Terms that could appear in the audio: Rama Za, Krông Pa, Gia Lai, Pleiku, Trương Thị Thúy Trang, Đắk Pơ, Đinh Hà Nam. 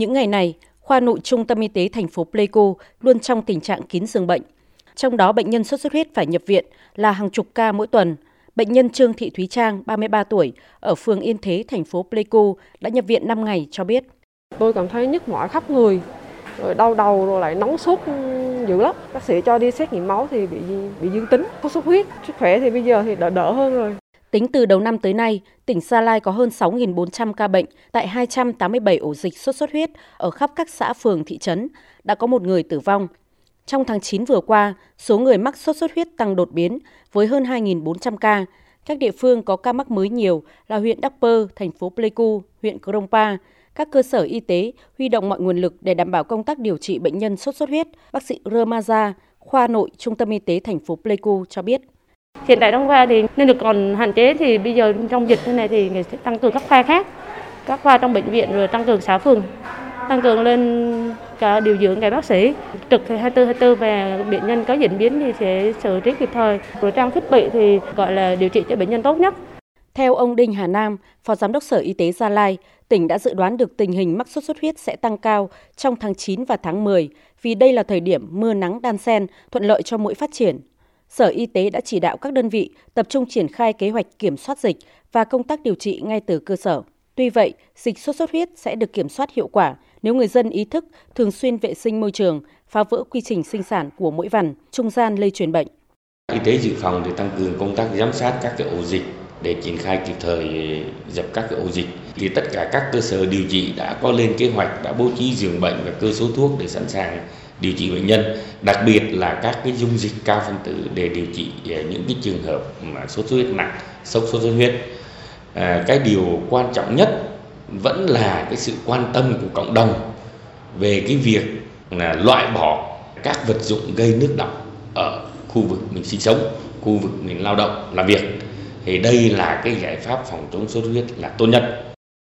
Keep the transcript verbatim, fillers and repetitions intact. Những ngày này, khoa nội trung tâm y tế thành phố Pleiku luôn trong tình trạng kín giường bệnh. Trong đó, bệnh nhân sốt xuất huyết phải nhập viện là hàng chục ca mỗi tuần. Bệnh nhân Trương Thị Thúy Trang, ba mươi ba tuổi, ở phường Yên Thế, thành phố Pleiku đã nhập viện năm ngày cho biết. Tôi cảm thấy nhức mỏi khắp người, rồi đau đầu, rồi lại nóng sốt dữ lắm. Bác sĩ cho đi xét nghiệm máu thì bị bị dương tính, sốt xuất huyết. Sức khỏe thì bây giờ thì đỡ đỡ hơn rồi. Tính từ đầu năm tới nay, tỉnh Gia Lai có hơn sáu nghìn bốn trăm ca bệnh tại hai trăm tám mươi bảy ổ dịch sốt xuất huyết ở khắp các xã phường thị trấn, đã có một người tử vong. Trong tháng chín vừa qua, số người mắc sốt xuất huyết tăng đột biến với hơn hai nghìn bốn trăm ca. Các địa phương có ca mắc mới nhiều là huyện Đắk Pơ, thành phố Pleiku, huyện Krông Pa. Các cơ sở y tế huy động mọi nguồn lực để đảm bảo công tác điều trị bệnh nhân sốt xuất huyết, bác sĩ Rama Za, khoa nội trung tâm y tế thành phố Pleiku cho biết. Hiện tại trong khoa thì nên được còn hạn chế, thì bây giờ trong dịch thế này thì người sẽ tăng cường các khoa khác, các khoa trong bệnh viện, rồi tăng cường xã phường, tăng cường lên cả điều dưỡng, cả bác sĩ trực hai mươi tư trên hai mươi tư và bệnh nhân có diễn biến thì sẽ xử trí kịp thời, rồi trang thiết bị thì gọi là điều trị cho bệnh nhân tốt nhất. Theo ông Đinh Hà Nam, Phó Giám đốc Sở Y tế Gia Lai, tỉnh đã dự đoán được tình hình mắc sốt xuất huyết sẽ tăng cao trong tháng chín và tháng mười vì đây là thời điểm mưa nắng đan xen thuận lợi cho muỗi phát triển. Sở Y tế đã chỉ đạo các đơn vị tập trung triển khai kế hoạch kiểm soát dịch và công tác điều trị ngay từ cơ sở. Tuy vậy, dịch sốt xuất huyết sẽ được kiểm soát hiệu quả nếu người dân ý thức, thường xuyên vệ sinh môi trường, phá vỡ quy trình sinh sản của muỗi vằn, trung gian lây truyền bệnh. Y tế dự phòng thì tăng cường công tác giám sát các cái ổ dịch để triển khai kịp thời dập các cái ổ dịch. Thì tất cả các cơ sở điều trị đã có lên kế hoạch, đã bố trí giường bệnh và cơ số thuốc để sẵn sàng điều trị bệnh nhân, đặc biệt là các cái dung dịch cao phân tử để điều trị những cái trường hợp mà sốt xuất huyết nặng, sốc sốt xuất huyết. À, cái điều quan trọng nhất vẫn là cái sự quan tâm của cộng đồng về cái việc là loại bỏ các vật dụng gây nước đọng ở khu vực mình sinh sống, khu vực mình lao động làm việc. Thì đây là cái giải pháp phòng chống sốt xuất huyết là tốt nhất.